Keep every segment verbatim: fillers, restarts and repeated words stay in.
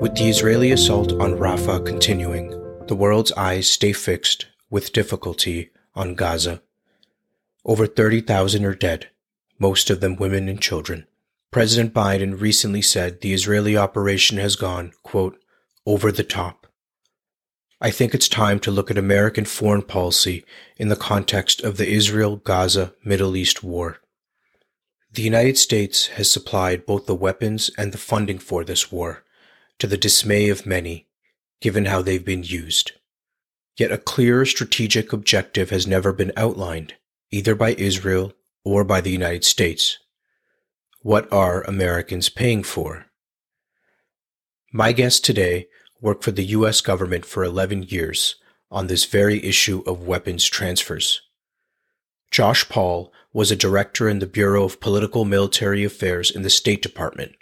With the Israeli assault on Rafah continuing, the world's eyes stay fixed, with difficulty, on Gaza. Over thirty thousand are dead, most of them women and children. President Biden recently said the Israeli operation has gone, quote, over the top. I think it's time to look at American foreign policy in the context of the Israel-Gaza-Middle East war. The United States has supplied both the weapons and the funding for this war, to the dismay of many, given how they've been used. Yet a clearer strategic objective has never been outlined, either by Israel or by the United States. What are Americans paying for? My guests today worked for the U S government for eleven years on this very issue of weapons transfers. Josh Paul was a director in the Bureau of Political-Military Affairs in the State Department,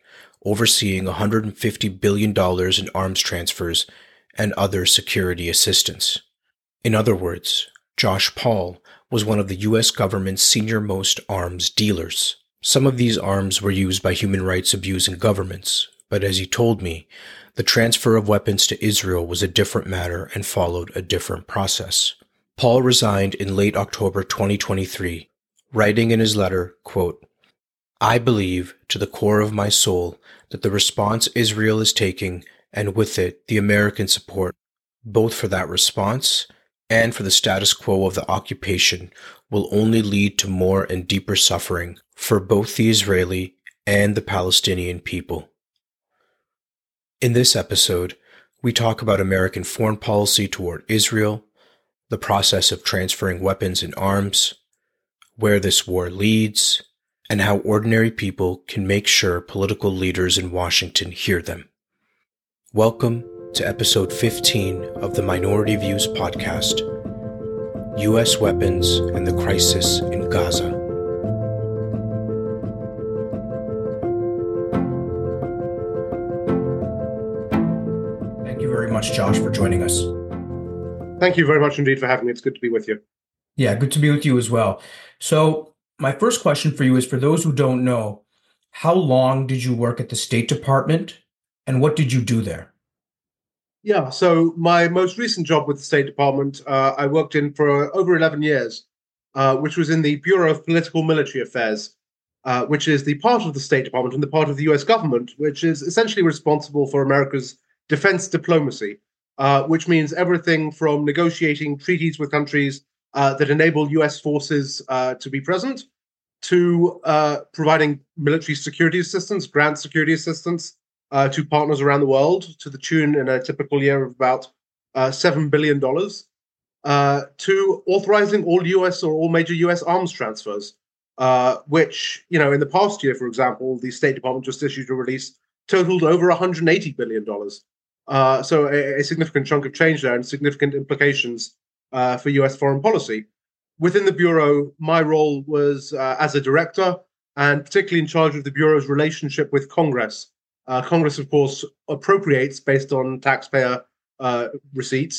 overseeing one hundred fifty billion dollars in arms transfers and other security assistance. In other words, Josh Paul was one of the U S government's senior-most arms dealers. Some of these arms were used by human rights abusing governments, but as he told me, the transfer of weapons to Israel was a different matter and followed a different process. Paul resigned in late October twenty twenty-three, writing in his letter, quote, I believe to the core of my soul that the response Israel is taking, and with it the American support, both for that response and for the status quo of the occupation, will only lead to more and deeper suffering for both the Israeli and the Palestinian people. In this episode, we talk about American foreign policy toward Israel, the process of transferring weapons and arms, where this war leads, and how ordinary people can make sure political leaders in Washington hear them. Welcome to episode fifteen of the Minority Views Podcast, U S Weapons and the Crisis in Gaza. Thank you very much, Josh, for joining us. Thank you very much indeed for having me. It's good to be with you. Yeah, good to be with you as well. So my first question for you is, for those who don't know, how long did you work at the State Department and what did you do there? Yeah, so my most recent job with the State Department, uh, I worked in for over eleven years, uh, which was in the Bureau of Political-Military Affairs, uh, which is the part of the State Department and the part of the U S government, which is essentially responsible for America's defense diplomacy, uh, which means everything from negotiating treaties with countries uh, that enable U S forces uh, to be present, to uh, providing military security assistance, grant security assistance, Uh, to partners around the world, to the tune in a typical year of about uh, seven billion dollars, uh, to authorizing all U S or all major U S arms transfers, uh, which, you know, in the past year, for example, the State Department just issued a release, totaled over one hundred eighty billion dollars. Uh, so a, a significant chunk of change there and significant implications uh, for U S foreign policy. Within the Bureau, my role was uh, as a director and particularly in charge of the Bureau's relationship with Congress. Uh, Congress, of course, appropriates, based on taxpayer uh, receipts,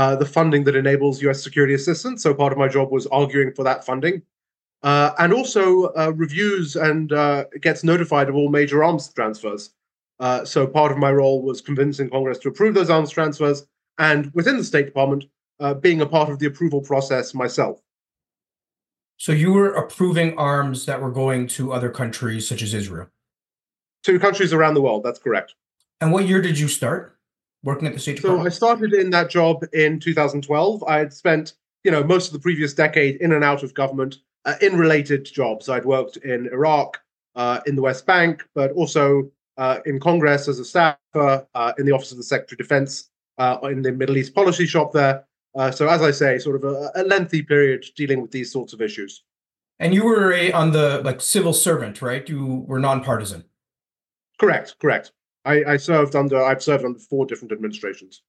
uh, the funding that enables U S security assistance. So part of my job was arguing for that funding. Uh, and also uh, reviews and uh, gets notified of all major arms transfers. Uh, so part of my role was convincing Congress to approve those arms transfers, and within the State Department, uh, being a part of the approval process myself. So you were approving arms that were going to other countries, such as Israel? To countries around the world, that's correct. And what year did you start working at the State Department? So I started in that job in two thousand twelve. I had spent, you know, most of the previous decade in and out of government uh, in related jobs. I'd worked in Iraq, uh, in the West Bank, but also uh, in Congress as a staffer, uh, in the Office of the Secretary of Defense, uh, in the Middle East policy shop there. Uh, so as I say, sort of a, a lengthy period dealing with these sorts of issues. And you were a, on the like civil servant, right? You were nonpartisan. Correct, correct. I, I served under, I've served under four different administrations.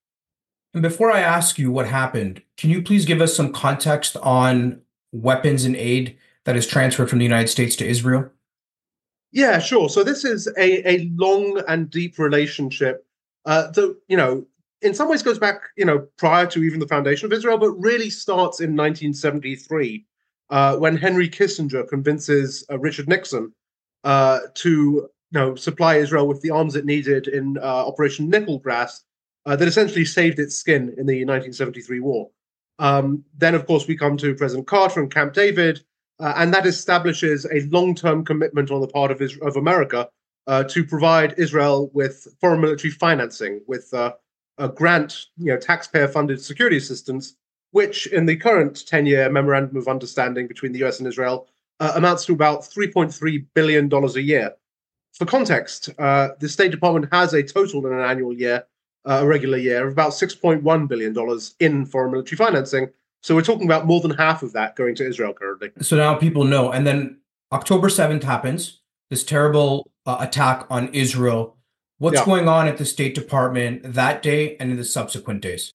And before I ask you what happened, can you please give us some context on weapons and aid that is transferred from the United States to Israel? Yeah, sure. So this is a, a long and deep relationship uh, that, you know, in some ways goes back, you know, prior to even the foundation of Israel, but really starts in nineteen seventy-three uh, when Henry Kissinger convinces uh, Richard Nixon Uh, to you know, supply Israel with the arms it needed in uh, Operation Nickelgrass uh, that essentially saved its skin in the nineteen seventy-three war. Um, then, of course, we come to President Carter and Camp David, uh, and that establishes a long-term commitment on the part of, Israel, of America uh, to provide Israel with foreign military financing, with uh, a grant, you know, taxpayer-funded security assistance, which in the current ten-year memorandum of understanding between the U S and Israel uh, amounts to about three point three billion dollars a year. For context, uh, the State Department has a total in an annual year, uh, a regular year, of about six point one billion dollars in foreign military financing. So we're talking about more than half of that going to Israel currently. So now people know. And then October seventh happens, this terrible uh, attack on Israel. What's yeah. going on at the State Department that day and in the subsequent days?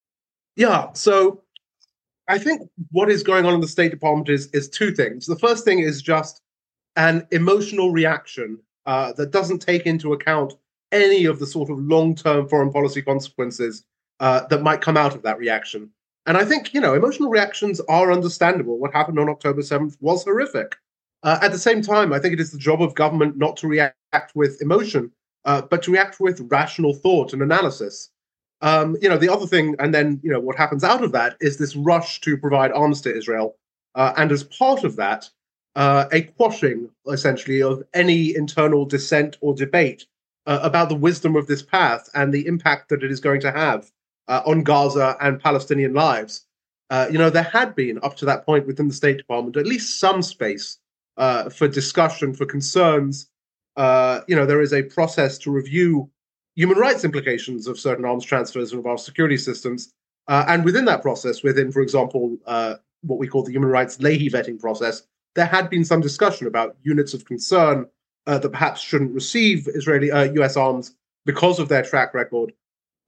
Yeah, so I think what is going on in the State Department is, is two things. The first thing is just an emotional reaction uh, that doesn't take into account any of the sort of long-term foreign policy consequences uh, that might come out of that reaction. And I think, you know, emotional reactions are understandable. What happened on October seventh was horrific. Uh, at the same time, I think it is the job of government not to react with emotion, uh, but to react with rational thought and analysis. Um, you know, the other thing, and then, you know, what happens out of that is this rush to provide arms to Israel. Uh, and as part of that, uh, a quashing, essentially, of any internal dissent or debate uh, about the wisdom of this path and the impact that it is going to have uh, on Gaza and Palestinian lives. Uh, you know, there had been, up to that point within the State Department, at least some space uh, for discussion, for concerns. Uh, you know, there is a process to review human rights implications of certain arms transfers of our security systems. Uh, and within that process, within, for example, uh, what we call the human rights Leahy vetting process, there had been some discussion about units of concern uh, that perhaps shouldn't receive Israeli uh, U S arms because of their track record.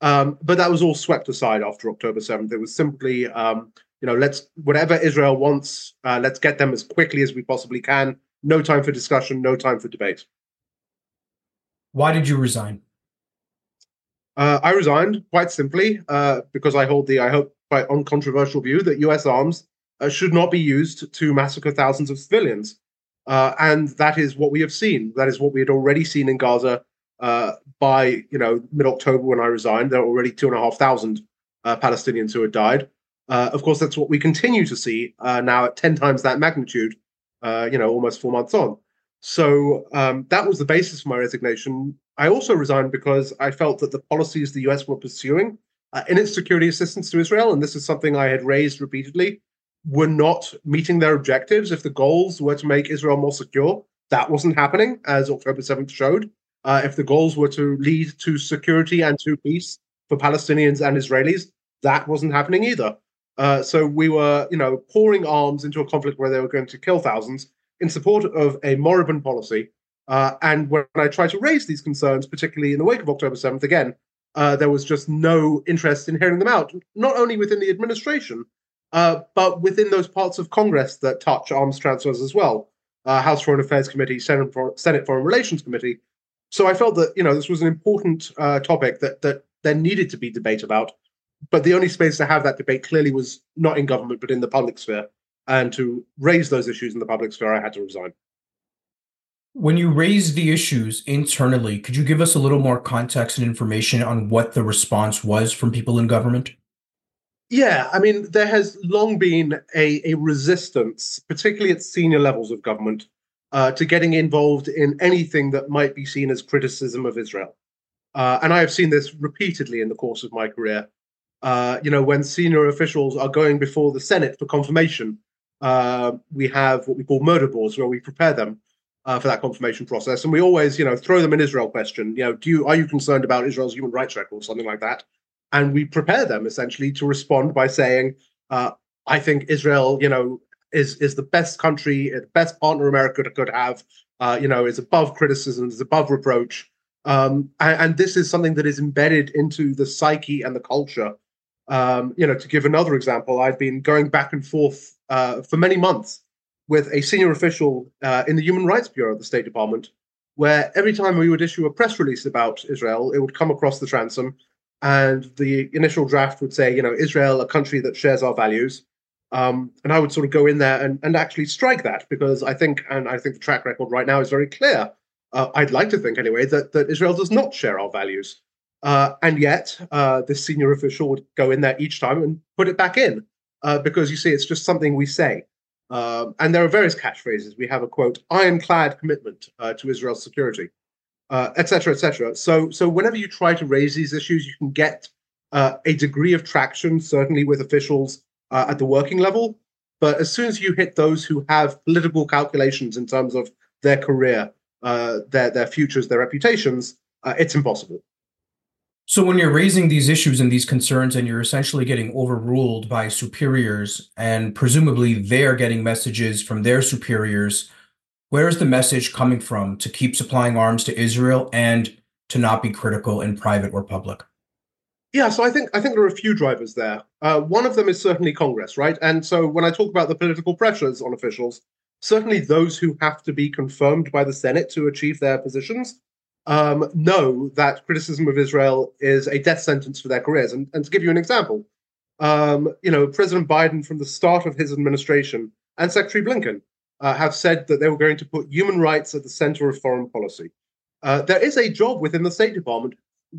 Um, but that was all swept aside after October seventh. It was simply, um, you know, let's whatever Israel wants, uh, let's get them as quickly as we possibly can. No time for discussion, no time for debate. Why did you resign? Uh, I resigned, quite simply, uh, because I hold the, I hope, quite uncontroversial view that U S arms uh, should not be used to massacre thousands of civilians. Uh, and that is what we have seen. That is what we had already seen in Gaza uh, by, you know, mid-October when I resigned. There were already two and a half thousand uh, Palestinians who had died. Uh, of course, that's what we continue to see uh, now at ten times that magnitude, uh, you know, almost four months on. So um, that was the basis for my resignation. I also resigned because I felt that the policies the U S were pursuing uh, in its security assistance to Israel, and this is something I had raised repeatedly, were not meeting their objectives. If the goals were to make Israel more secure, that wasn't happening, as October seventh showed. Uh, if the goals were to lead to security and to peace for Palestinians and Israelis, that wasn't happening either. Uh, so we were, you know, pouring arms into a conflict where they were going to kill thousands in support of a moribund policy. Uh, and when I tried to raise these concerns, particularly in the wake of October seventh, again, uh, there was just no interest in hearing them out, not only within the administration, uh, but within those parts of Congress that touch arms transfers as well, uh, House Foreign Affairs Committee, Senate, Senate Foreign Relations Committee. So I felt that, you know, this was an important uh, topic that that there needed to be debate about, but the only space to have that debate clearly was not in government, but in the public sphere. And to raise those issues in the public sphere, I had to resign. When you raised the issues internally, could you give us a little more context and information on what the response was from people in government? Yeah, I mean, there has long been a, a resistance, particularly at senior levels of government, uh, to getting involved in anything that might be seen as criticism of Israel. Uh, and I have seen this repeatedly in the course of my career. Uh, you know, when senior officials are going before the Senate for confirmation, uh, we have what we call murder boards where we prepare them Uh, for that confirmation process, and we always, you know, throw them an Israel question. You know, do you are you concerned about Israel's human rights record or something like that? And we prepare them essentially to respond by saying, uh, "I think Israel, you know, is is the best country, the best partner America could have. Uh, you know, is above criticism, is above reproach." Um, and, and this is something that is embedded into the psyche and the culture. Um, you know, to give another example, I've been going back and forth uh, for many months with a senior official uh, in the Human Rights Bureau of the State Department, where every time we would issue a press release about Israel, it would come across the transom, and the initial draft would say, you know, Israel, a country that shares our values. Um, and I would sort of go in there and, and actually strike that, because I think, and I think the track record right now is very clear, uh, I'd like to think anyway, that, that Israel does not share our values. Uh, and yet uh, this senior official would go in there each time and put it back in uh, because, you see, it's just something we say. Um, and there are various catchphrases. We have a, quote, ironclad commitment uh, to Israel's security, uh, et cetera, et cetera. So, so whenever you try to raise these issues, you can get uh, a degree of traction, certainly with officials uh, at the working level. But as soon as you hit those who have political calculations in terms of their career, uh, their, their futures, their reputations, uh, it's impossible. So when you're raising these issues and these concerns and you're essentially getting overruled by superiors and presumably they're getting messages from their superiors, where is the message coming from to keep supplying arms to Israel and to not be critical in private or public? Yeah, so I think I think there are a few drivers there. Uh, one of them is certainly Congress, right? And so when I talk about the political pressures on officials, certainly those who have to be confirmed by the Senate to achieve their positions Um, know that criticism of Israel is a death sentence for their careers. And, and to give you an example, um, you know, President Biden from the start of his administration and Secretary Blinken uh, have said that they were going to put human rights at the center of foreign policy. Uh, there is a job within the State Department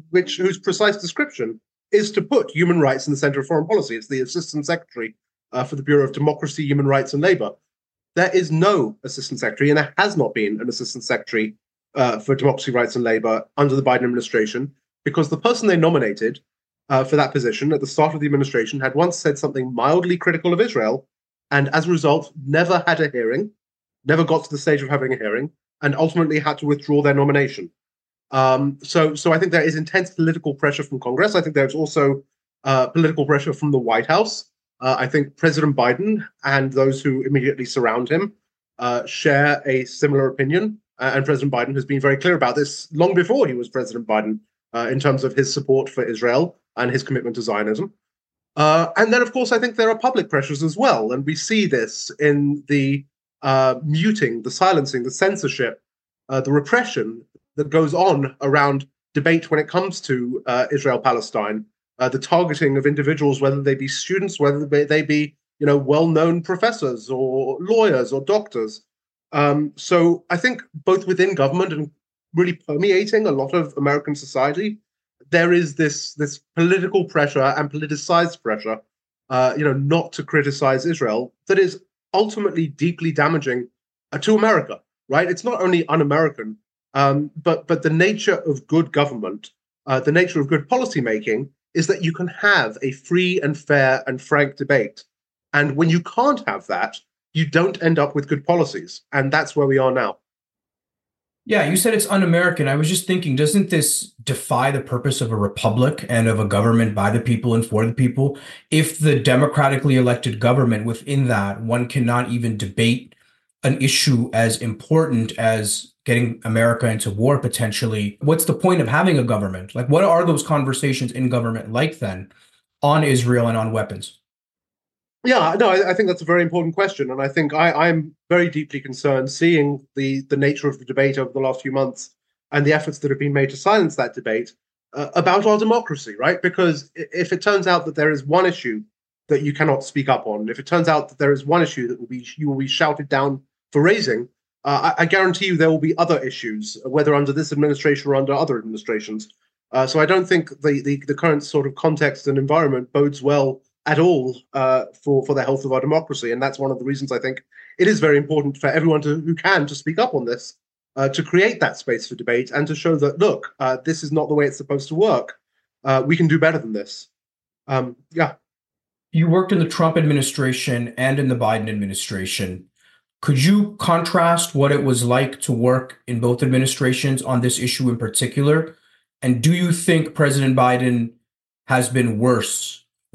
which whose precise description is to put human rights in the center of foreign policy. It's the Assistant Secretary uh, for the Bureau of Democracy, Human Rights and Labor. There is no Assistant Secretary, and there has not been an Assistant Secretary Uh, for Democracy, Rights and Labor under the Biden administration, because the person they nominated uh, for that position at the start of the administration had once said something mildly critical of Israel, and as a result, never had a hearing, never got to the stage of having a hearing, and ultimately had to withdraw their nomination. Um, so, so I think there is intense political pressure from Congress. I think there's also uh, political pressure from the White House. Uh, I think President Biden and those who immediately surround him uh, share a similar opinion. And President Biden has been very clear about this long before he was President Biden uh, in terms of his support for Israel and his commitment to Zionism. Uh, and then, of course, I think there are public pressures as well. And we see this in the uh, muting, the silencing, the censorship, uh, the repression that goes on around debate when it comes to uh, Israel-Palestine, uh, the targeting of individuals, whether they be students, whether they be, you know, well-known professors or lawyers or doctors. Um, so I think both within government and really permeating a lot of American society, there is this this political pressure and politicized pressure, uh, you know, not to criticize Israel that is ultimately deeply damaging uh, to America, right? It's not only un-American, um, but, but the nature of good government, uh, the nature of good policymaking is that you can have a free and fair and frank debate. And when you can't have that, you don't end up with good policies. And that's where we are now. Yeah, you said it's un-American. I was just thinking, doesn't this defy the purpose of a republic and of a government by the people and for the people? If the democratically elected government within that, one cannot even debate an issue as important as getting America into war potentially, what's the point of having a government? Like, what are those conversations in government like then on Israel and on weapons? Yeah, no, I, I think that's a very important question. And I think I, I'm very deeply concerned seeing the, the nature of the debate over the last few months and the efforts that have been made to silence that debate uh, about our democracy, right? Because if it turns out that there is one issue that you cannot speak up on, if it turns out that there is one issue that will be you will be shouted down for raising, uh, I, I guarantee you there will be other issues, whether under this administration or under other administrations. Uh, so I don't think the, the, the current sort of context and environment bodes well at all uh, for, for the health of our democracy. And that's one of the reasons I think it is very important for everyone to, who can to speak up on this, uh, to create that space for debate and to show that, look, uh, this is not the way it's supposed to work. Uh, we can do better than this. Um, yeah. You worked in the Trump administration and in the Biden administration. Could you contrast what it was like to work in both administrations on this issue in particular? And do you think President Biden has been worse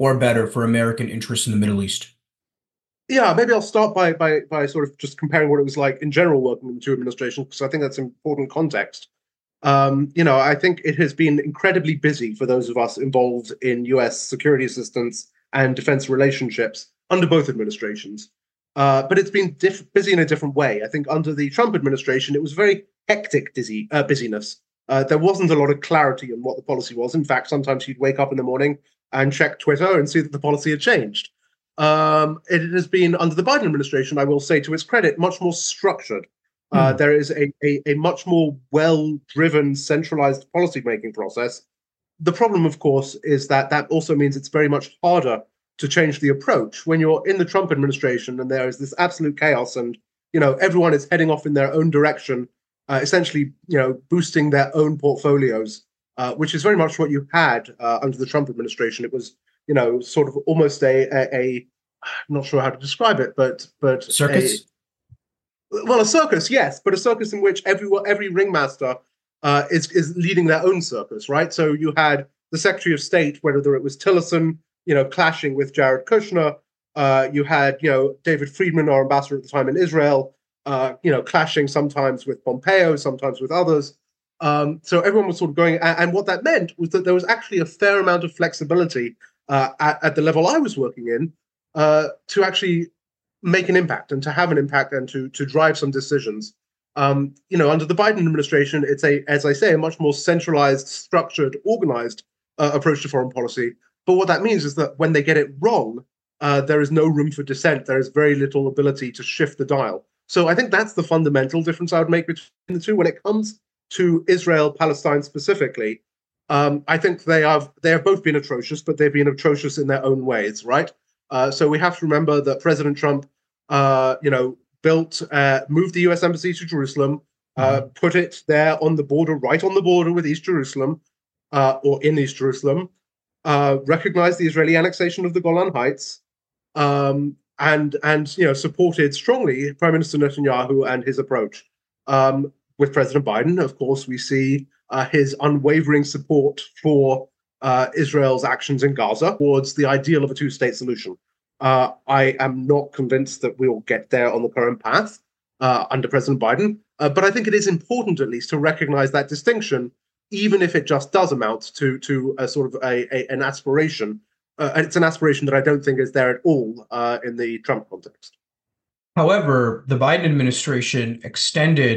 or better for American interests in the Middle East? Yeah, maybe I'll start by by by sort of just comparing what it was like in general working in the two administrations, because I think that's important context. Um, you know, I think it has been incredibly busy for those of us involved in U S security assistance and defense relationships under both administrations. Uh, but it's been diff- busy in a different way. I think under the Trump administration, it was very hectic busy, uh, busyness. Uh, there wasn't a lot of clarity on what the policy was. In fact, sometimes you'd wake up in the morning and check Twitter and see that the policy had changed. Um, it has been, under the Biden administration, I will say to its credit, much more structured. Uh, mm. There is a, a, a much more well-driven, centralized policymaking process. The problem, of course, is that that also means it's very much harder to change the approach when you're in the Trump administration and there is this absolute chaos and, you know, everyone is heading off in their own direction, uh, essentially, you know, boosting their own portfolios, uh, which is very much what you had uh, under the Trump administration. It was, you know, sort of almost a, a, a I'm not sure how to describe it, but... but circus? A, well, a circus, yes, but a circus in which every, every ringmaster uh, is, is leading their own circus, right? So you had the Secretary of State, whether it was Tillerson, you know, clashing with Jared Kushner. Uh, you had, you know, David Friedman, our ambassador at the time in Israel, uh, you know, clashing sometimes with Pompeo, sometimes with others. Um, so everyone was sort of going, and, and what that meant was that there was actually a fair amount of flexibility uh, at, at the level I was working in uh, to actually make an impact and to have an impact and to to drive some decisions. Um, you know, under the Biden administration, it's a, as I say, a much more centralized, structured, organized uh, approach to foreign policy. But what that means is that when they get it wrong, uh, there is no room for dissent. There is very little ability to shift the dial. So I think that's the fundamental difference I would make between the two. When it comes to Israel, Palestine specifically, um, I think they have they have both been atrocious, but they've been atrocious in their own ways, right? Uh, so we have to remember that President Trump, uh, you know, built, uh, moved the U S embassy to Jerusalem, uh, mm-hmm. put it there on the border, right on the border with East Jerusalem, uh, or in East Jerusalem, uh, recognized the Israeli annexation of the Golan Heights, um, and and you know supported strongly Prime Minister Netanyahu and his approach. Um, with President Biden, of course, we see uh, his unwavering support for Uh, Israel's actions in Gaza towards the ideal of a two-state solution. Uh, I am not convinced that we will get there on the current path uh, under President Biden, uh, but I think it is important at least to recognize that distinction, even if it just does amount to to a sort of a, a, an aspiration. Uh, and it's an aspiration that I don't think is there at all uh, in the Trump context. However, the Biden administration extended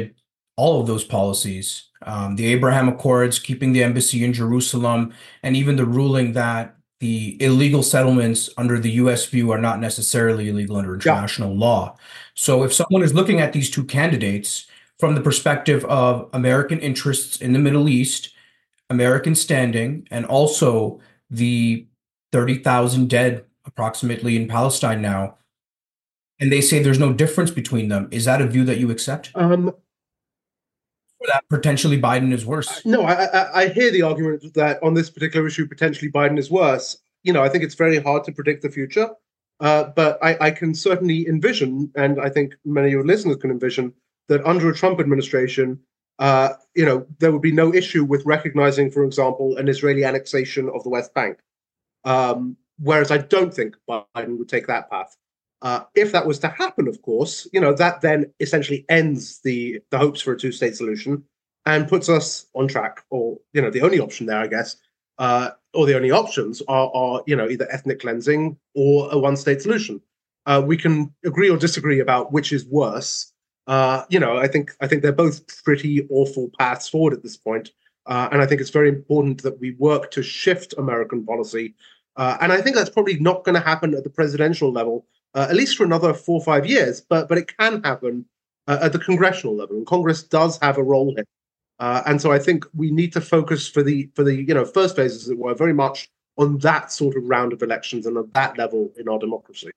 all of those policies, um, the Abraham Accords, keeping the embassy in Jerusalem, and even the ruling that the illegal settlements under the U S view are not necessarily illegal under international yeah. law. So if someone is looking at these two candidates from the perspective of American interests in the Middle East, American standing, and also the thirty thousand dead approximately in Palestine now, and they say there's no difference between them, is that a view that you accept? Um That potentially Biden is worse. No, I, I, I hear the argument that on this particular issue, potentially Biden is worse. You know, I think it's very hard to predict the future, uh, but I, I can certainly envision, and I think many of your listeners can envision, that under a Trump administration, uh, you know, there would be no issue with recognizing, for example, an Israeli annexation of the West Bank. Um, whereas I don't think Biden would take that path. Uh, if that was to happen, of course, you know, that then essentially ends the, the hopes for a two-state solution and puts us on track, or, you know, the only option there, I guess, uh, or the only options are, are, you know, either ethnic cleansing or a one-state solution. Uh, we can agree or disagree about which is worse. Uh, you know, I think I think they're both pretty awful paths forward at this point. Uh, and I think it's very important that we work to shift American policy. Uh, and I think that's probably not going to happen at the presidential level, Uh, at least for another four or five years, but but it can happen uh, at the congressional level, and Congress does have a role here. Uh, and so I think we need to focus for the for the you know first phases, as it were, very much on that sort of round of elections and at that level in our democracy.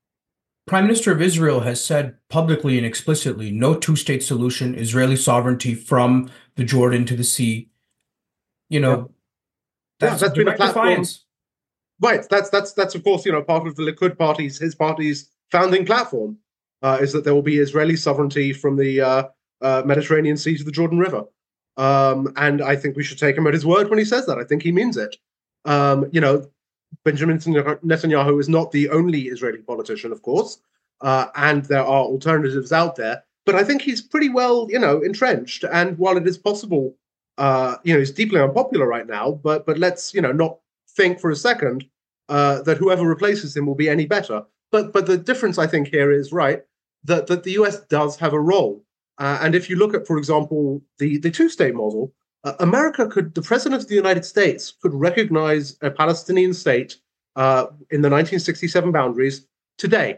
Prime Minister of Israel has said publicly and explicitly, no two-state solution, Israeli sovereignty from the Jordan to the sea. You know, yeah. that's, yeah, that's been a platform. Defiance. Right, that's that's that's of course you know part of the Likud party's his party's. founding platform uh, is that there will be Israeli sovereignty from the uh, uh, Mediterranean Sea to the Jordan River. Um, and I think we should take him at his word when he says that. I think he means it. Um, you know, Benjamin Netanyahu is not the only Israeli politician, of course, uh, and there are alternatives out there. But I think he's pretty well, you know, entrenched. And while it is possible, uh, you know, he's deeply unpopular right now, but, but let's, you know, not think for a second uh, that whoever replaces him will be any better. But but the difference, I think, here is, right, that, that the U S does have a role. Uh, and if you look at, for example, the, the two-state model, uh, America could, the president of the United States could recognize a Palestinian state uh, in the nineteen sixty-seven boundaries today.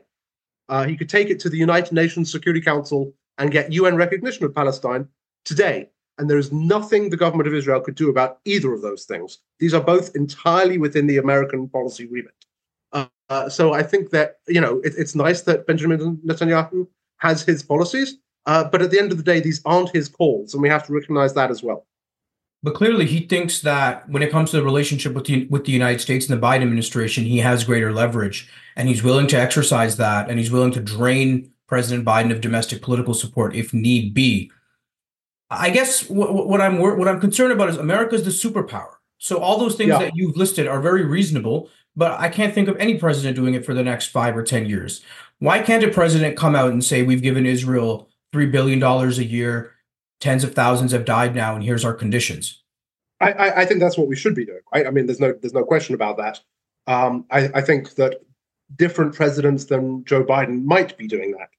Uh, he could take it to the United Nations Security Council and get U N recognition of Palestine today. And there is nothing the government of Israel could do about either of those things. These are both entirely within the American policy remit. Uh, so I think that, you know, it, it's nice that Benjamin Netanyahu has his policies, uh, but at the end of the day, these aren't his calls, and we have to recognize that as well. But clearly he thinks that when it comes to the relationship with the, with the United States and the Biden administration, he has greater leverage, and he's willing to exercise that, and he's willing to drain President Biden of domestic political support if need be. I guess what, what I'm what I'm concerned about is America's the superpower. So all those things yeah. that you've listed are very reasonable, but I can't think of any president doing it for the next five or ten years. Why can't a president come out and say, we've given Israel three billion dollars a year, tens of thousands have died now, and here's our conditions? I, I, I think that's what we should be doing, right? I mean, there's no there's no question about that. Um, I, I think that different presidents than Joe Biden might be doing that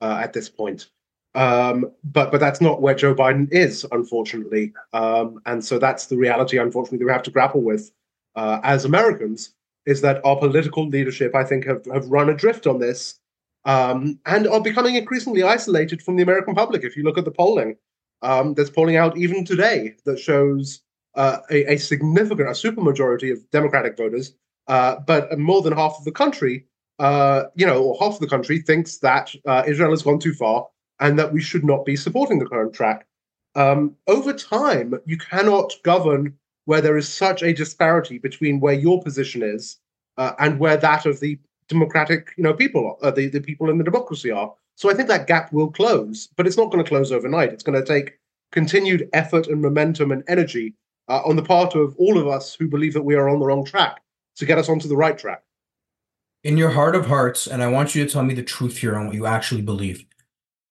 uh, at this point. Um, but but that's not where Joe Biden is, unfortunately. Um, and so that's the reality, unfortunately, that we have to grapple with uh, as Americans, is that our political leadership, I think, have, have run adrift on this um, and are becoming increasingly isolated from the American public. If you look at the polling, um, there's polling out even today that shows uh, a, a significant, a supermajority of Democratic voters, uh, but more than half of the country, uh, you know, or half of the country thinks that uh, Israel has gone too far and that we should not be supporting the current track. Um, over time, you cannot govern where there is such a disparity between where your position is uh, and where that of the democratic, you know, people, uh, the, the people in the democracy are. So I think that gap will close, but it's not going to close overnight. It's going to take continued effort and momentum and energy uh, on the part of all of us who believe that we are on the wrong track to get us onto the right track. In your heart of hearts, and I want you to tell me the truth here on what you actually believe,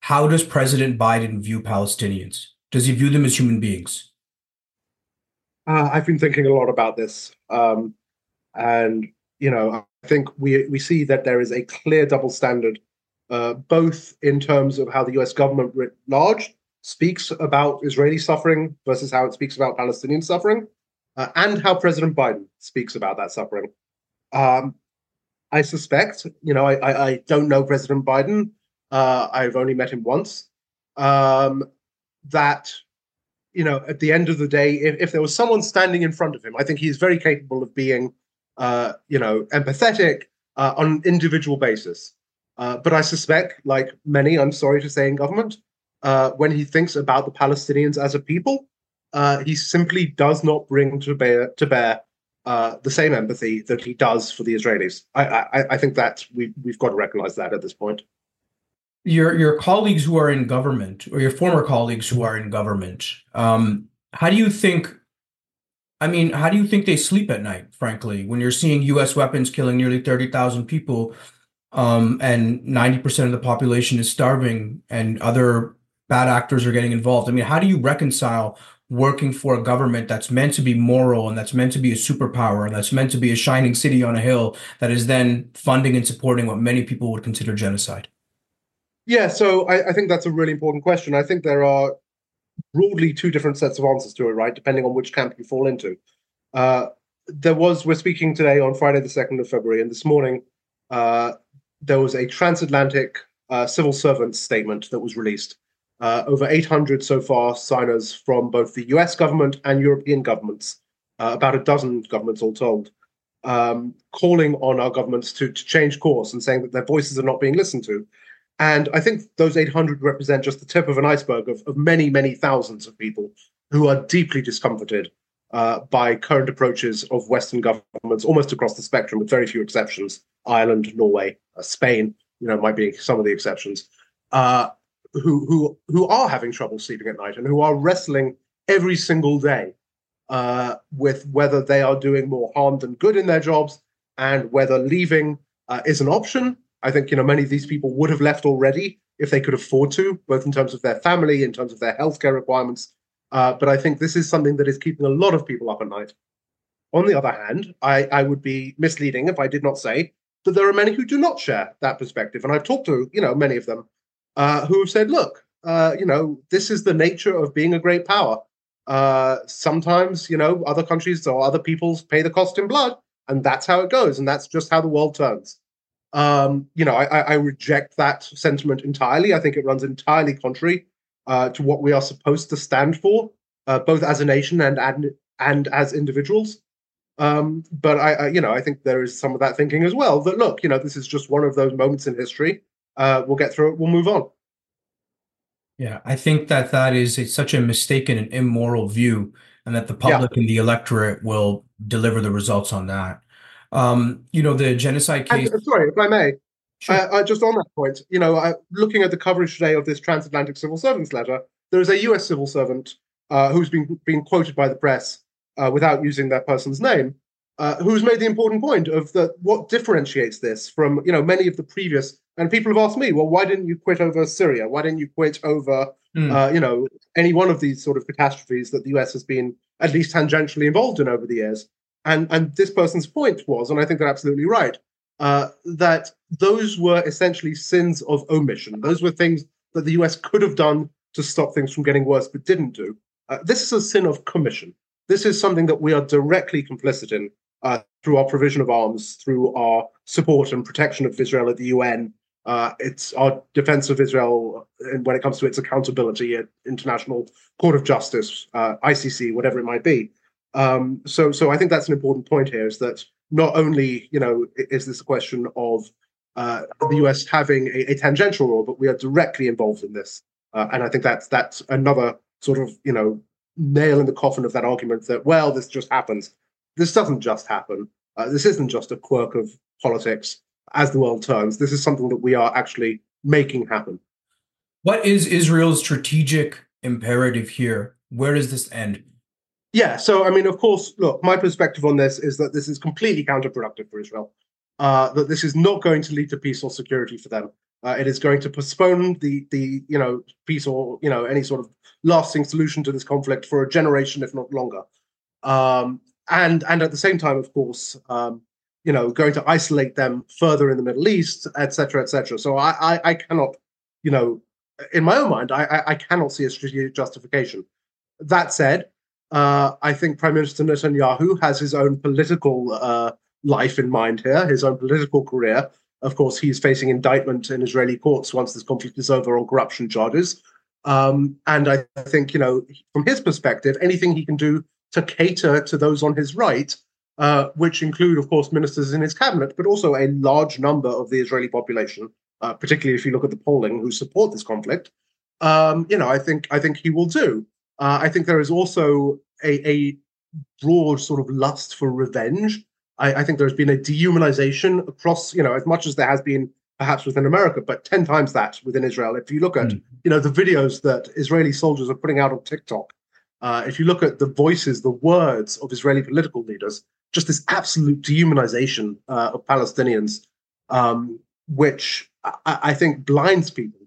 how does President Biden view Palestinians? Does he view them as human beings? Uh, I've been thinking a lot about this. Um, and, you know, I think we, we see that there is a clear double standard, uh, both in terms of how the U S government writ large speaks about Israeli suffering versus how it speaks about Palestinian suffering, uh, and how President Biden speaks about that suffering. Um, I suspect, you know, I, I, I don't know President Biden. Uh, I've only met him once, um, that, you know, at the end of the day, if, if there was someone standing in front of him, I think he's very capable of being, uh, you know, empathetic uh, on an individual basis. Uh, but I suspect, like many, I'm sorry to say, in government, uh, when he thinks about the Palestinians as a people, uh, he simply does not bring to bear, to bear uh, the same empathy that he does for the Israelis. I, I, I think that we, we've got to recognize that at this point. Your your colleagues who are in government, or your former colleagues who are in government, um, how do you think, I mean, how do you think they sleep at night, frankly, when you're seeing U S weapons killing nearly thirty thousand people um, and ninety percent of the population is starving and other bad actors are getting involved? I mean, how do you reconcile working for a government that's meant to be moral and that's meant to be a superpower and that's meant to be a shining city on a hill that is then funding and supporting what many people would consider genocide? Yeah, so I, I think that's a really important question. I think there are broadly two different sets of answers to it, right, depending on which camp you fall into. Uh, there was, we're speaking today on Friday the second of February, and this morning uh, there was a transatlantic uh, civil servants statement that was released. Uh, over eight hundred so far signers from both the U S government and European governments, uh, about a dozen governments all told, um, calling on our governments to, to change course and saying that their voices are not being listened to. And I think those eight hundred represent just the tip of an iceberg of, of many, many thousands of people who are deeply discomforted uh, by current approaches of Western governments almost across the spectrum, with very few exceptions. Ireland, Norway, uh, Spain, you know, might be some of the exceptions, uh, who, who, who are having trouble sleeping at night and who are wrestling every single day uh, with whether they are doing more harm than good in their jobs and whether leaving uh, is an option. I think, you know, many of these people would have left already if they could afford to, both in terms of their family, in terms of their healthcare requirements. Uh, but I think this is something that is keeping a lot of people up at night. On the other hand, I, I would be misleading if I did not say that there are many who do not share that perspective. And I've talked to, you know, many of them uh, who have said, look, uh, you know, this is the nature of being a great power. Uh, sometimes, you know, other countries or other peoples pay the cost in blood, and that's how it goes. And that's just how the world turns. Um, you know, I, I reject that sentiment entirely. I think it runs entirely contrary uh, to what we are supposed to stand for, uh, both as a nation and and, and as individuals. Um, but I, I, you know, I think there is some of that thinking as well. That look, you know, this is just one of those moments in history. Uh, we'll get through it. We'll move on. Yeah, I think that that is it's such a mistaken and immoral view, and that the public yeah. and the electorate will deliver the results on that. Um, you know, the genocide case. And, sorry, if I may, sure. uh, uh, just on that point, you know, uh, looking at the coverage today of this transatlantic civil servants letter, there is a U S civil servant uh, who's been been quoted by the press uh, without using that person's name, uh, who's made the important point of the, what differentiates this from, you know, many of the previous. And people have asked me, well, why didn't you quit over Syria? Why didn't you quit over, mm. uh, you know, any one of these sort of catastrophes that the U S has been at least tangentially involved in over the years? And and this person's point was, and I think they're absolutely right, uh, that those were essentially sins of omission. Those were things that the U S could have done to stop things from getting worse, but didn't do. Uh, this is a sin of commission. This is something that we are directly complicit in uh, through our provision of arms, through our support and protection of Israel at the U N. Uh, it's our defense of Israel, and when it comes to its accountability at International Court of Justice, uh, I C C, whatever it might be. Um, so, so I think that's an important point here: is that not only, you know, is this a question of uh, the U S having a, a tangential role, but we are directly involved in this, uh, and I think that's that's another sort of, you know, nail in the coffin of that argument that, well, this just happens. This doesn't just happen. Uh, this isn't just a quirk of politics as the world turns. This is something that we are actually making happen. What is Israel's strategic imperative here? Where does this end? Yeah, so, I mean, of course, look, my perspective on this is that this is completely counterproductive for Israel, uh, that this is not going to lead to peace or security for them. Uh, it is going to postpone the, the you know, peace or, you know, any sort of lasting solution to this conflict for a generation, if not longer. Um, and, and at the same time, of course, um, you know, going to isolate them further in the Middle East, et cetera, et cetera. So I, I, I cannot, you know, in my own mind, I, I cannot see a strategic justification. That said, Uh, I think Prime Minister Netanyahu has his own political uh, life in mind here, his own political career. Of course, he's facing indictment in Israeli courts once this conflict is over on corruption charges. Um, and I think, you know, from his perspective, anything he can do to cater to those on his right, uh, which include, of course, ministers in his cabinet, but also a large number of the Israeli population, uh, particularly if you look at the polling who support this conflict, um, you know, I think I think he will do. Uh, I think there is also a, a broad sort of lust for revenge. I, I think there's been a dehumanization across, you know, as much as there has been perhaps within America, but ten times that within Israel. If you look at, mm. you know, the videos that Israeli soldiers are putting out on TikTok, uh, if you look at the voices, the words of Israeli political leaders, just this absolute dehumanization uh, of Palestinians, um, which I, I think blinds people.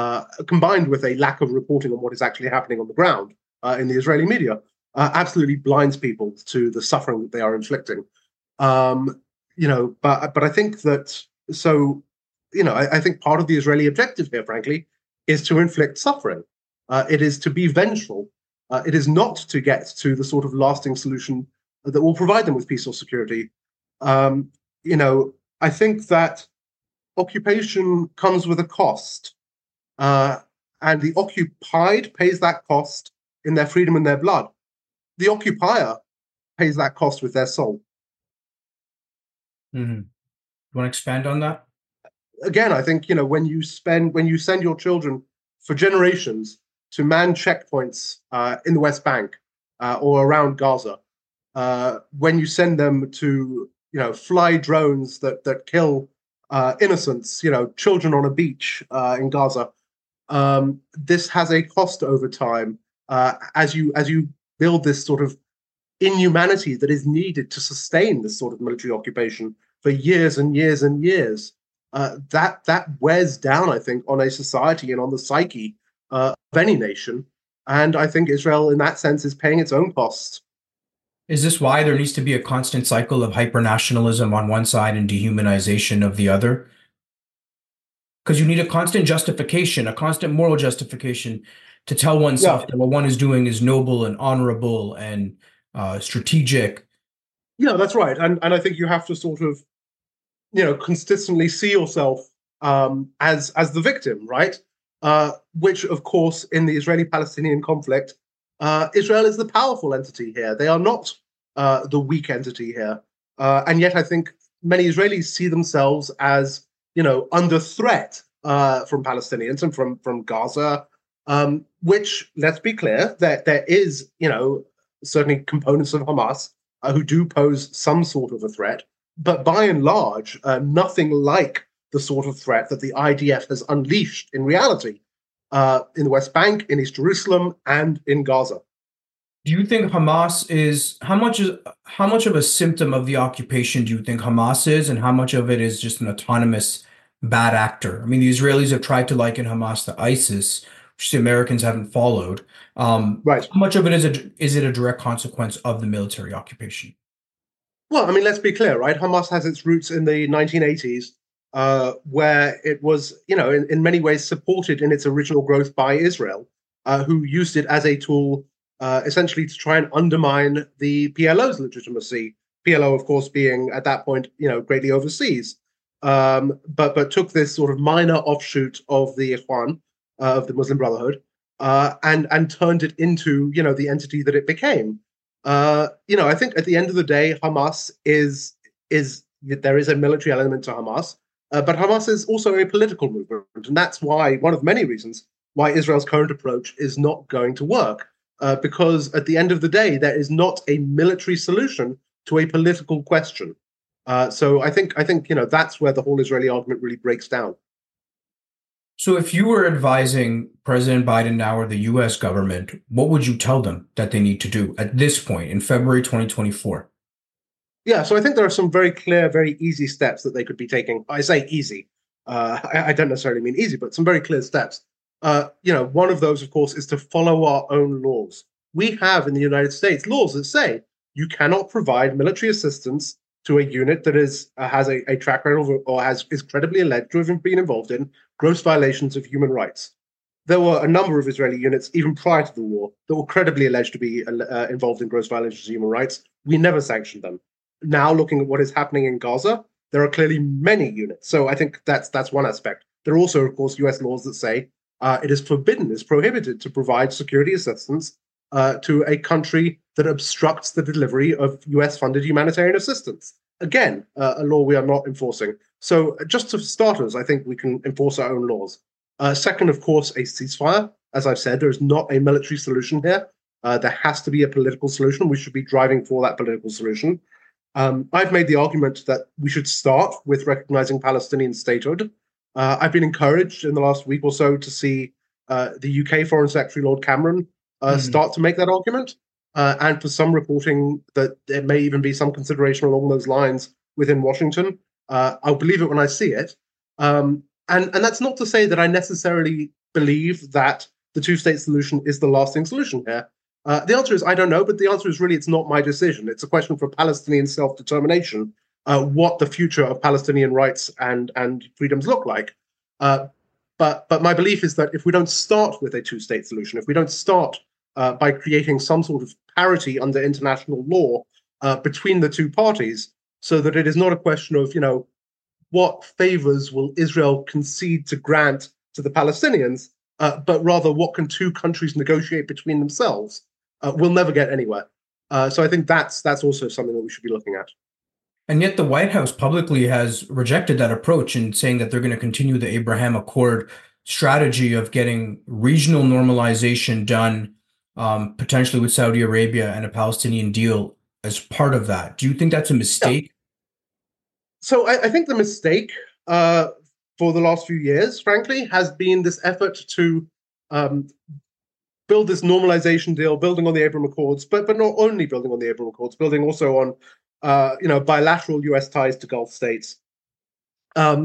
Uh, combined with a lack of reporting on what is actually happening on the ground uh, in the Israeli media, uh, absolutely blinds people to the suffering that they are inflicting. Um, you know, but but I think that, so, you know, I, I think part of the Israeli objective here, frankly, is to inflict suffering. Uh, it is to be vengeful. Uh, it is not to get to the sort of lasting solution that will provide them with peace or security. Um, you know, I think that occupation comes with a cost. Uh, and the occupied pays that cost in their freedom and their blood. The occupier pays that cost with their soul. Mm-hmm. You want to expand on that? Again, I think, you know, when you spend, when you send your children for generations to man checkpoints uh, in the West Bank uh, or around Gaza, uh, when you send them to, you know, fly drones that that kill uh, innocents, you know, children on a beach uh, in Gaza. Um, this has a cost over time uh, as you as you build this sort of inhumanity that is needed to sustain this sort of military occupation for years and years and years. Uh, that that wears down, I think, on a society and on the psyche uh, of any nation. And I think Israel, in that sense, is paying its own costs. Is this why there needs to be a constant cycle of hyper-nationalism on one side and dehumanization of the other? Because you need a constant justification, a constant moral justification to tell oneself yeah. that what one is doing is noble and honorable and uh, strategic. Yeah, that's right. And and I think you have to sort of you know, consistently see yourself um, as as the victim, right? Uh, which, of course, in the Israeli-Palestinian conflict, uh, Israel is the powerful entity here. They are not uh, the weak entity here. Uh, and yet I think many Israelis see themselves as, you know, under threat uh, from Palestinians and from, from Gaza, um, which, let's be clear, that there is, you know, certainly components of Hamas uh, who do pose some sort of a threat, but by and large, uh, nothing like the sort of threat that the I D F has unleashed in reality uh, in the West Bank, in East Jerusalem, and in Gaza. Do you think Hamas is, how much is how much of a symptom of the occupation do you think Hamas is, and how much of it is just an autonomous bad actor? I mean, the Israelis have tried to liken Hamas to ISIS, which the Americans haven't followed. Um, right. How much of it is a, is it a direct consequence of the military occupation? Well, I mean, let's be clear, right? Hamas has its roots in the nineteen eighties, uh, where it was, you know, in, in many ways supported in its original growth by Israel, uh, who used it as a tool Uh, essentially to try and undermine the P L O's legitimacy. P L O, of course, being at that point, you know, greatly overseas, um, but but took this sort of minor offshoot of the Ikhwan, uh, of the Muslim Brotherhood, uh, and and turned it into, you know, the entity that it became. Uh, you know, I think at the end of the day, Hamas is is there is a military element to Hamas, uh, but Hamas is also a political movement, and that's why one of many reasons why Israel's current approach is not going to work. Uh, because at the end of the day, there is not a military solution to a political question. Uh, so I think I think you know that's where the whole Israeli argument really breaks down. So if you were advising President Biden now or the U S government, what would you tell them that they need to do at this point in February twenty twenty-four? Yeah, so I think there are some very clear, very easy steps that they could be taking. I say easy. Uh, I, I don't necessarily mean easy, but some very clear steps. Uh, you know, one of those, of course, is to follow our own laws. We have in the United States laws that say you cannot provide military assistance to a unit that is uh, has a, a track record or has is credibly alleged to have been involved in gross violations of human rights. There were a number of Israeli units, even prior to the war, that were credibly alleged to be uh, involved in gross violations of human rights. We never sanctioned them. Now, looking at what is happening in Gaza, there are clearly many units. So I think that's that's one aspect. There are also, of course, U S laws that say Uh, it is forbidden, it's prohibited to provide security assistance uh, to a country that obstructs the delivery of U S-funded humanitarian assistance. Again, uh, a law we are not enforcing. So just for starters, I think we can enforce our own laws. Uh, second, of course, a ceasefire. As I've said, there is not a military solution here. Uh, there has to be a political solution. We should be driving for that political solution. Um, I've made the argument that we should start with recognizing Palestinian statehood. Uh, I've been encouraged in the last week or so to see uh, the U K Foreign Secretary, Lord Cameron, uh, mm. start to make that argument. Uh, and for some reporting that there may even be some consideration along those lines within Washington. Uh, I'll believe it when I see it. Um, and, and that's not to say that I necessarily believe that the two-state solution is the lasting solution here. Uh, the answer is I don't know, but the answer is really it's not my decision. It's a question for Palestinian self-determination. Uh, what the future of Palestinian rights and, and freedoms look like. Uh, but but my belief is that if we don't start with a two-state solution, if we don't start uh, by creating some sort of parity under international law uh, between the two parties, so that it is not a question of, you know, what favors will Israel concede to grant to the Palestinians, uh, but rather what can two countries negotiate between themselves, uh, we'll never get anywhere. Uh, so I think that's that's also something that we should be looking at. And yet the White House publicly has rejected that approach and saying that they're going to continue the Abraham Accord strategy of getting regional normalization done, um, potentially with Saudi Arabia and a Palestinian deal as part of that. Do you think that's a mistake? Yeah. So I, I think the mistake uh, for the last few years, frankly, has been this effort to um, build this normalization deal, building on the Abraham Accords, but, but not only building on the Abraham Accords, building also on Uh, you know, bilateral U S ties to Gulf states um,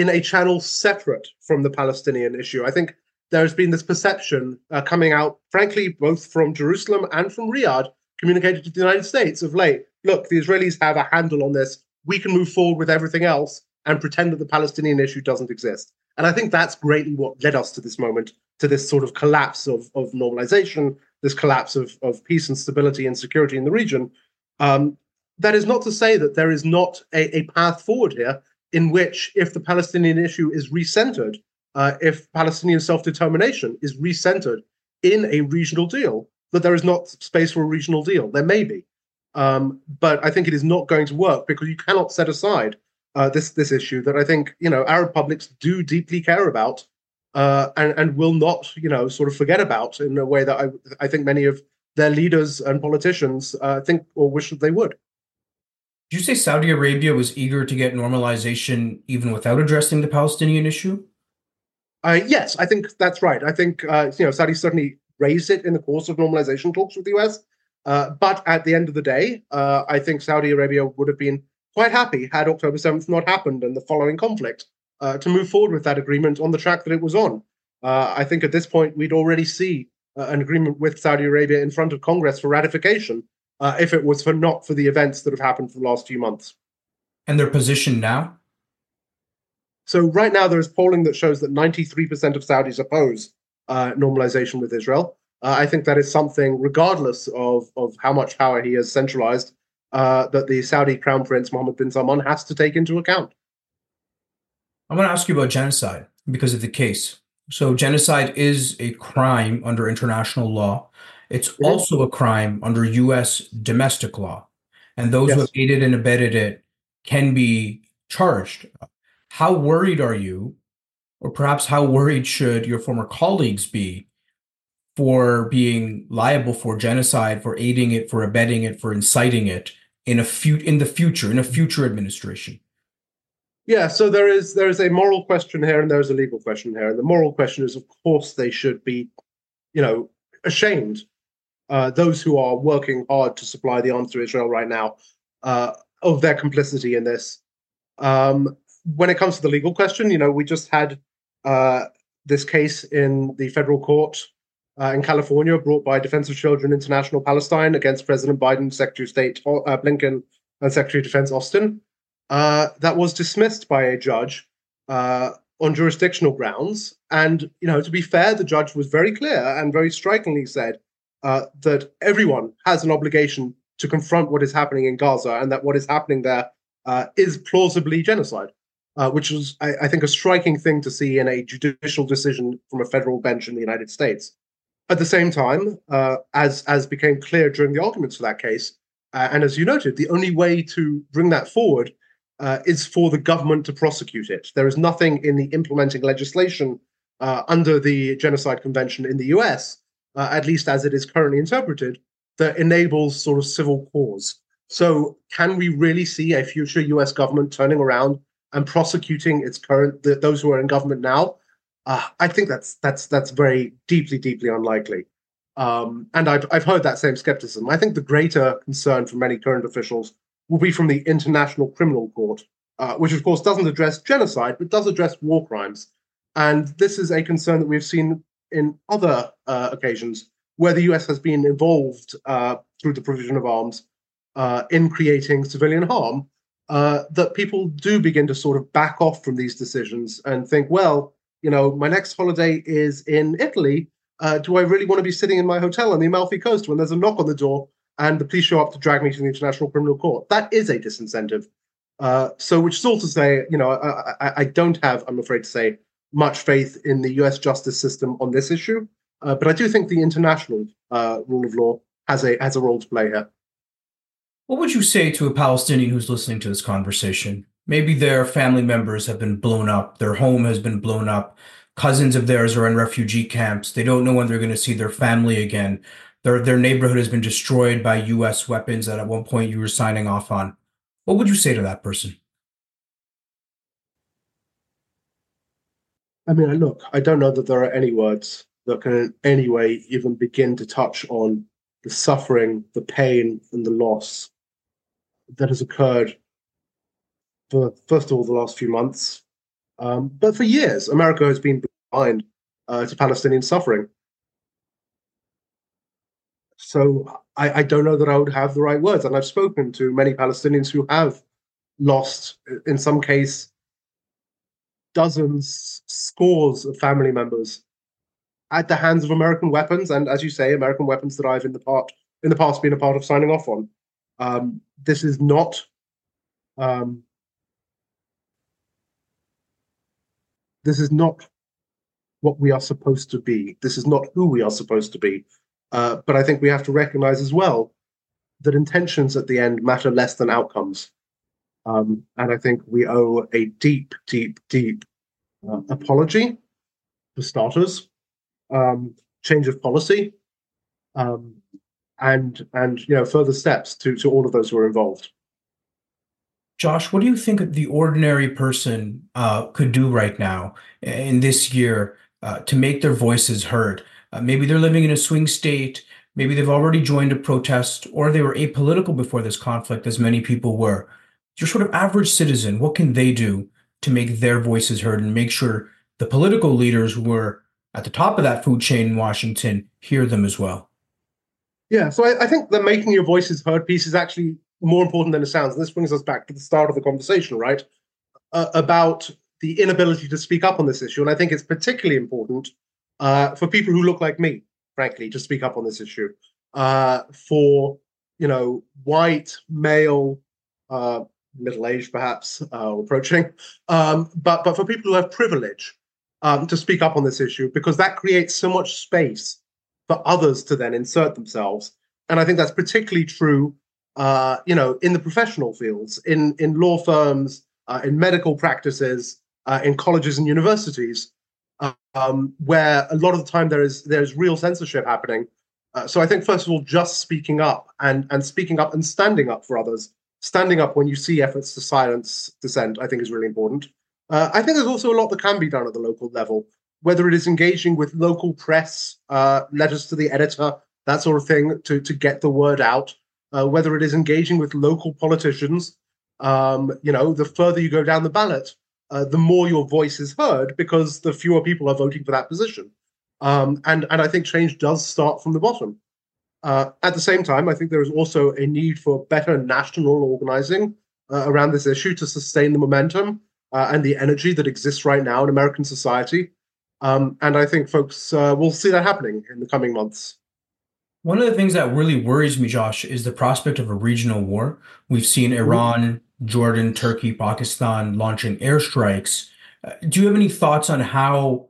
in a channel separate from the Palestinian issue. I think there has been this perception uh, coming out, frankly, both from Jerusalem and from Riyadh, communicated to the United States of late, look, the Israelis have a handle on this. We can move forward with everything else and pretend that the Palestinian issue doesn't exist. And I think that's greatly what led us to this moment, to this sort of collapse of, of normalization, this collapse of, of peace and stability and security in the region. Um, That is not to say that there is not a, a path forward here in which, if the Palestinian issue is recentered, uh, if Palestinian self-determination is recentered in a regional deal, that there is not space for a regional deal. There may be. Um, but I think it is not going to work because you cannot set aside uh, this this issue that I think, you know, Arab publics do deeply care about uh, and, and will not, you know, sort of forget about in a way that I, I think many of their leaders and politicians uh, think or wish that they would. Did you say Saudi Arabia was eager to get normalization even without addressing the Palestinian issue? Uh, yes, I think that's right. I think, uh, you know, Saudi certainly raised it in the course of normalization talks with the U S. Uh, but at the end of the day, uh, I think Saudi Arabia would have been quite happy had October seventh not happened and the following conflict uh, to move forward with that agreement on the track that it was on. Uh, I think at this point, we'd already see uh, an agreement with Saudi Arabia in front of Congress for ratification uh, if it was for not for the events that have happened for the last few months. And their position now? So right now, there is polling that shows that ninety-three percent of Saudis oppose uh, normalization with Israel. Uh, I think that is something, regardless of, of how much power he has centralized, uh, that the Saudi Crown Prince Mohammed bin Salman has to take into account. I want to ask you about genocide because of the case. So genocide is a crime under international law. It's yes. also a crime under U S domestic law. And those yes. who have aided and abetted it can be charged. How worried are you, or perhaps how worried should your former colleagues be, for being liable for genocide, for aiding it, for abetting it, for inciting it in a few in the future, in a future administration? Yeah, so there is there is a moral question here and there is a legal question here. And the moral question is, of course, they should be, you know, ashamed. Uh, those who are working hard to supply the arms to Israel right now uh, of their complicity in this. Um, when it comes to the legal question, you know, we just had uh, this case in the federal court. Uh, in California, brought by Defense of Children International Palestine against President Biden, Secretary of State uh, Blinken, and Secretary of Defense Austin, uh, that was dismissed by a judge uh, on jurisdictional grounds. And, you know, to be fair, the judge was very clear and very strikingly said uh, that everyone has an obligation to confront what is happening in Gaza and that what is happening there uh, is plausibly genocide, uh, which is, I, I think, a striking thing to see in a judicial decision from a federal bench in the United States. At the same time, uh, as, as became clear during the arguments for that case, uh, and as you noted, the only way to bring that forward uh, is for the government to prosecute it. There is nothing in the implementing legislation uh, under the Genocide Convention in the U S, uh, at least as it is currently interpreted, that enables sort of civil cause. So can we really see a future U S government turning around and prosecuting its current th- those who are in government now? Uh, I think that's that's that's very deeply, deeply unlikely. Um, and I've, I've heard that same skepticism. I think the greater concern for many current officials will be from the International Criminal Court, uh, which, of course, doesn't address genocide, but does address war crimes. And this is a concern that we've seen in other uh, occasions where the U S has been involved uh, through the provision of arms uh, in creating civilian harm, uh, that people do begin to sort of back off from these decisions and think, well, you know, my next holiday is in Italy. Uh, do I really want to be sitting in my hotel on the Amalfi Coast when there's a knock on the door and the police show up to drag me to the International Criminal Court? That is a disincentive. Uh, so which is all to say, you know, I, I, I don't have, I'm afraid to say, much faith in the U S justice system on this issue. Uh, but I do think the international uh, rule of law has a has a role to play here. What would you say to a Palestinian who's listening to this conversation? Maybe their family members have been blown up. Their home has been blown up. Cousins of theirs are in refugee camps. They don't know when they're going to see their family again. Their their neighborhood has been destroyed by U S weapons that at one point you were signing off on. What would you say to that person? I mean, look, I don't know that there are any words that can in any way even begin to touch on the suffering, the pain, and the loss that has occurred for, first of all, the last few months, um, but for years, America has been blind uh, to Palestinian suffering. So I, I don't know that I would have the right words. And I've spoken to many Palestinians who have lost, in some case, dozens, scores of family members at the hands of American weapons. And as you say, American weapons that I've in the, part, in the past been a part of signing off on. Um, this is not... Um, this is not what we are supposed to be. This is not who we are supposed to be. Uh, but I think we have to recognize as well that intentions at the end matter less than outcomes. Um, and I think we owe a deep, deep, deep uh, apology, for starters, um, change of policy, um, and and you know further steps to to all of those who are involved. Josh, what do you think the ordinary person uh, could do right now in this year uh, to make their voices heard? Uh, maybe they're living in a swing state. Maybe they've already joined a protest, or they were apolitical before this conflict, as many people were. Your sort of average citizen, what can they do to make their voices heard and make sure the political leaders who are at the top of that food chain in Washington hear them as well? Yeah, so I, I think the making your voices heard piece is actually more important than it sounds. And this brings us back to the start of the conversation, right, uh, about the inability to speak up on this issue. And I think it's particularly important uh, for people who look like me, frankly, to speak up on this issue, uh, for, you know, white, male, uh, middle age, perhaps, uh, or approaching, um, but, but for people who have privilege um, to speak up on this issue, because that creates so much space for others to then insert themselves. And I think that's particularly true, uh, you know, in the professional fields, in, in law firms, uh, in medical practices, uh, in colleges and universities, um, where a lot of the time there is there is real censorship happening. Uh, so I think, first of all, just speaking up and, and speaking up and standing up for others, standing up when you see efforts to silence dissent, I think is really important. Uh, I think there's also a lot that can be done at the local level, whether it is engaging with local press, uh, letters to the editor, that sort of thing, to, to get the word out, uh, whether it is engaging with local politicians. Um, you know, the further you go down the ballot, uh, the more your voice is heard, because the fewer people are voting for that position. Um, and, and I think change does start from the bottom. Uh, at the same time, I think there is also a need for better national organizing uh, around this issue to sustain the momentum uh, and the energy that exists right now in American society. Um, and I think folks uh, will see that happening in the coming months. One of the things that really worries me, Josh, is the prospect of a regional war. We've seen Iran, Jordan, Turkey, Pakistan launching airstrikes. Uh, do you have any thoughts on how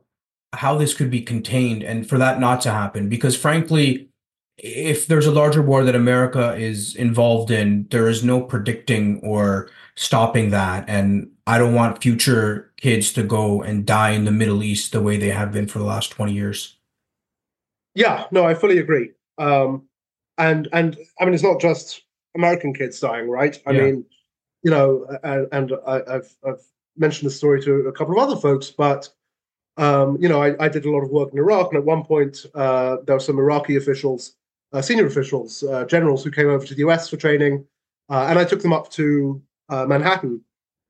how this could be contained and for that not to happen? Because frankly, if there's a larger war that America is involved in, there is no predicting or stopping that. And I don't want future kids to go and die in the Middle East the way they have been for the last twenty years. Yeah, no, I fully agree. Um, and, and I mean, it's not just American kids dying, right? I yeah. mean, you know, and, and I, I've, I've mentioned this story to a couple of other folks, but, um, you know, I, I did a lot of work in Iraq. And at one point, uh, there were some Iraqi officials, uh, senior officials, uh, generals who came over to the U S for training. Uh, and I took them up to uh, Manhattan,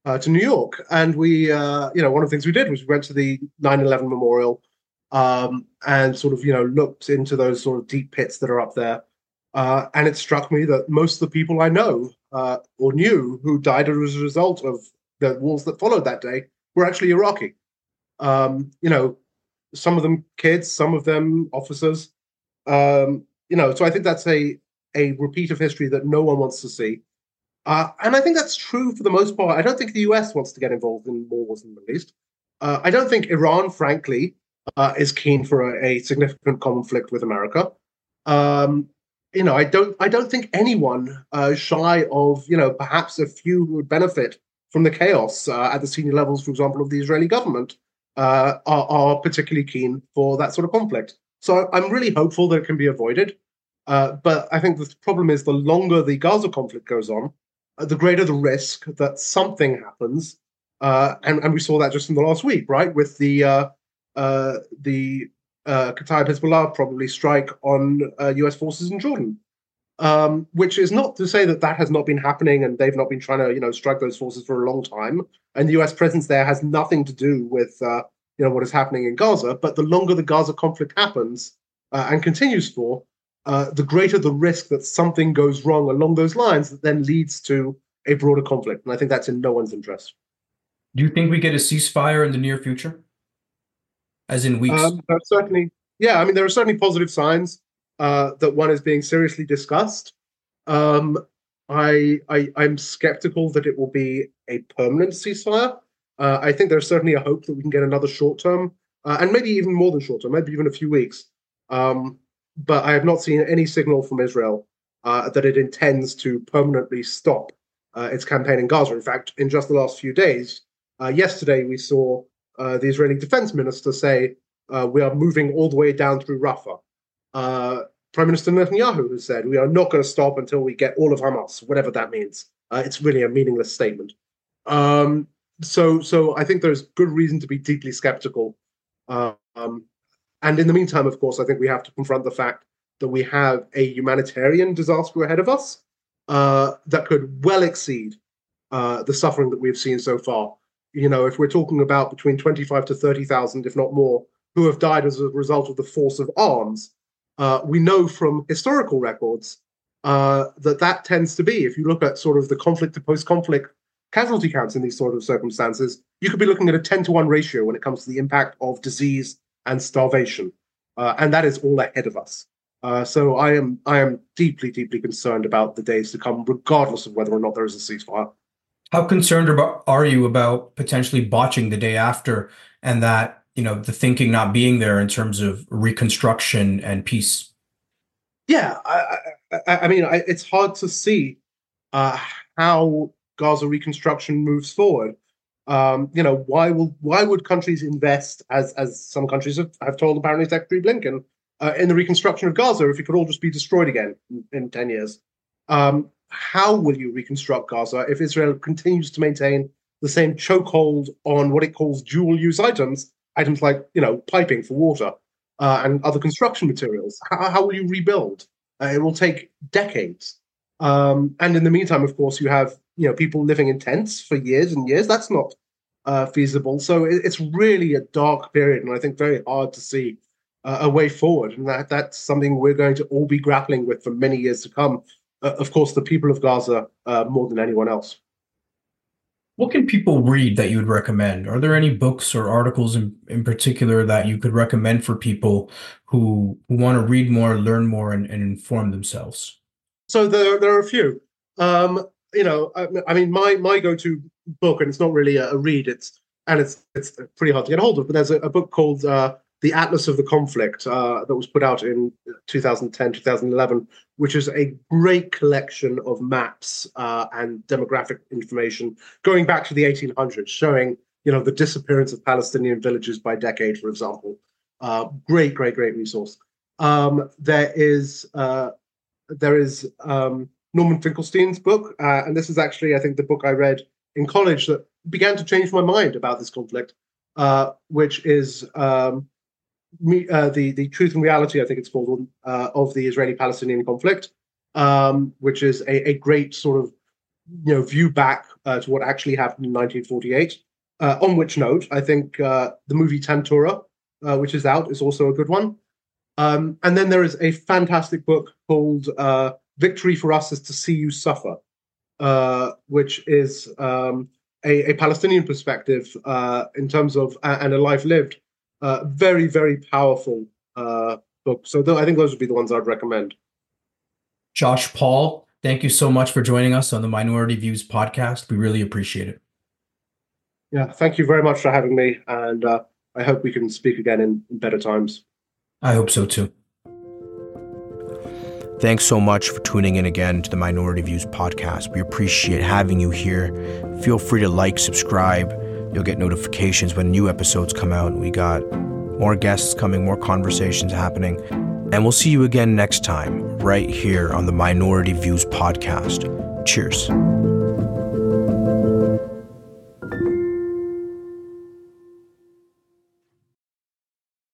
Uh, to New York, and we, uh, you know, one of the things we did was we went to the nine eleven memorial um, and sort of, you know, looked into those sort of deep pits that are up there. Uh, and it struck me that most of the people I know uh, or knew who died as a result of the wars that followed that day were actually Iraqi. Um, you know, some of them kids, some of them officers. Um, you know, so I think that's a a repeat of history that no one wants to see. Uh, and I think that's true for the most part. I don't think the U S wants to get involved in wars in the Middle East. Uh, I don't think Iran, frankly, uh, is keen for a, a significant conflict with America. Um, you know, I don't. I don't think anyone uh, shy of, you know, perhaps a few who would benefit from the chaos uh, at the senior levels, for example, of the Israeli government, uh, are, are particularly keen for that sort of conflict. So I'm really hopeful that it can be avoided. Uh, but I think the problem is the longer the Gaza conflict goes on, the greater the risk that something happens, uh, and and we saw that just in the last week, right? With the uh, uh, the uh, Qatar Hezbollah probably strike on uh, U S forces in Jordan, um, which is not to say that that has not been happening and they've not been trying to, you know, strike those forces for a long time. And the U S presence there has nothing to do with uh, you know what is happening in Gaza. But the longer the Gaza conflict happens uh, and continues for, Uh, the greater the risk that something goes wrong along those lines that then leads to a broader conflict. And I think that's in no one's interest. Do you think we get a ceasefire in the near future? As in weeks? Um, certainly. Yeah, I mean, there are certainly positive signs uh, that one is being seriously discussed. Um, I, I, I'm skeptical that it will be a permanent ceasefire. Uh, I think there's certainly a hope that we can get another short term, uh, and maybe even more than short term, maybe even a few weeks. Um, but I have not seen any signal from Israel uh, that it intends to permanently stop uh, its campaign in Gaza. In fact, in just the last few days, uh, yesterday we saw uh, the Israeli defense minister say, uh, we are moving all the way down through Rafah. Uh, Prime Minister Netanyahu has said, we are not going to stop until we get all of Hamas, whatever that means. Uh, it's really a meaningless statement. Um, so so I think there's good reason to be deeply skeptical. Um, and in the meantime, of course, I think we have to confront the fact that we have a humanitarian disaster ahead of us uh, that could well exceed uh, the suffering that we've seen so far. You know, if we're talking about between twenty-five to thirty thousand, if not more, who have died as a result of the force of arms, uh, we know from historical records uh, that that tends to be, if you look at sort of the conflict to post-conflict casualty counts in these sort of circumstances, you could be looking at a ten to one ratio when it comes to the impact of disease and starvation. Uh, and that is all ahead of us. Uh, so I am I am deeply, deeply concerned about the days to come, regardless of whether or not there is a ceasefire. How concerned about, are you about potentially botching the day after, and that, you know, the thinking not being there in terms of reconstruction and peace? Yeah, I, I, I mean, I, it's hard to see uh, how Gaza reconstruction moves forward. Um, you know, why will why would countries invest, as as some countries have, have told apparently Secretary Blinken, uh, in the reconstruction of Gaza if it could all just be destroyed again in, in ten years? Um, how will you reconstruct Gaza if Israel continues to maintain the same chokehold on what it calls dual-use items, items like, you know, piping for water uh, and other construction materials? How, how will you rebuild? Uh, it will take decades. Um, and in the meantime, of course, you have, you know, people living in tents for years and years. That's not uh, feasible. So it, it's really a dark period, and I think very hard to see uh, a way forward. And that that's something we're going to all be grappling with for many years to come. Uh, of course, the people of Gaza uh, more than anyone else. What can people read that you would recommend? Are there any books or articles in, in particular that you could recommend for people who, who want to read more, learn more, and, and inform themselves? So there, there are a few. Um, you know, I, I mean, my my go-to book, and it's not really a, a read. It's and it's it's pretty hard to get hold of. But there's a, a book called uh, "The Atlas of the Conflict" uh, that was put out in two thousand ten, two thousand eleven, which is a great collection of maps uh, and demographic information going back to the eighteen hundreds, showing, you know, the disappearance of Palestinian villages by decade, for example. Uh, great, great, great resource. Um, there is. Uh, There is um, Norman Finkelstein's book, uh, and this is actually, I think, the book I read in college that began to change my mind about this conflict, uh, which is um, me, uh, the, the Truth and Reality, I think it's called, uh, of the Israeli-Palestinian conflict, um, which is a, a great sort of, you know, view back uh, to what actually happened in nineteen forty-eight, uh, on which note, I think uh, the movie Tantora, uh, which is out, is also a good one. Um, and then there is a fantastic book called uh, Victory for Us is to See You Suffer, uh, which is um, a, a Palestinian perspective uh, in terms of, uh, and a life lived. Uh, very, very powerful uh, book. So th- I think those would be the ones I'd recommend. Josh Paul, thank you so much for joining us on the Minority Views podcast. We really appreciate it. Yeah, thank you very much for having me. And uh, I hope we can speak again in, in better times. I hope so too. Thanks so much for tuning in again to the Minority Views podcast. We appreciate having you here. Feel free to like, subscribe. You'll get notifications when new episodes come out. We got more guests coming, more conversations happening. And we'll see you again next time, right here on the Minority Views podcast. Cheers.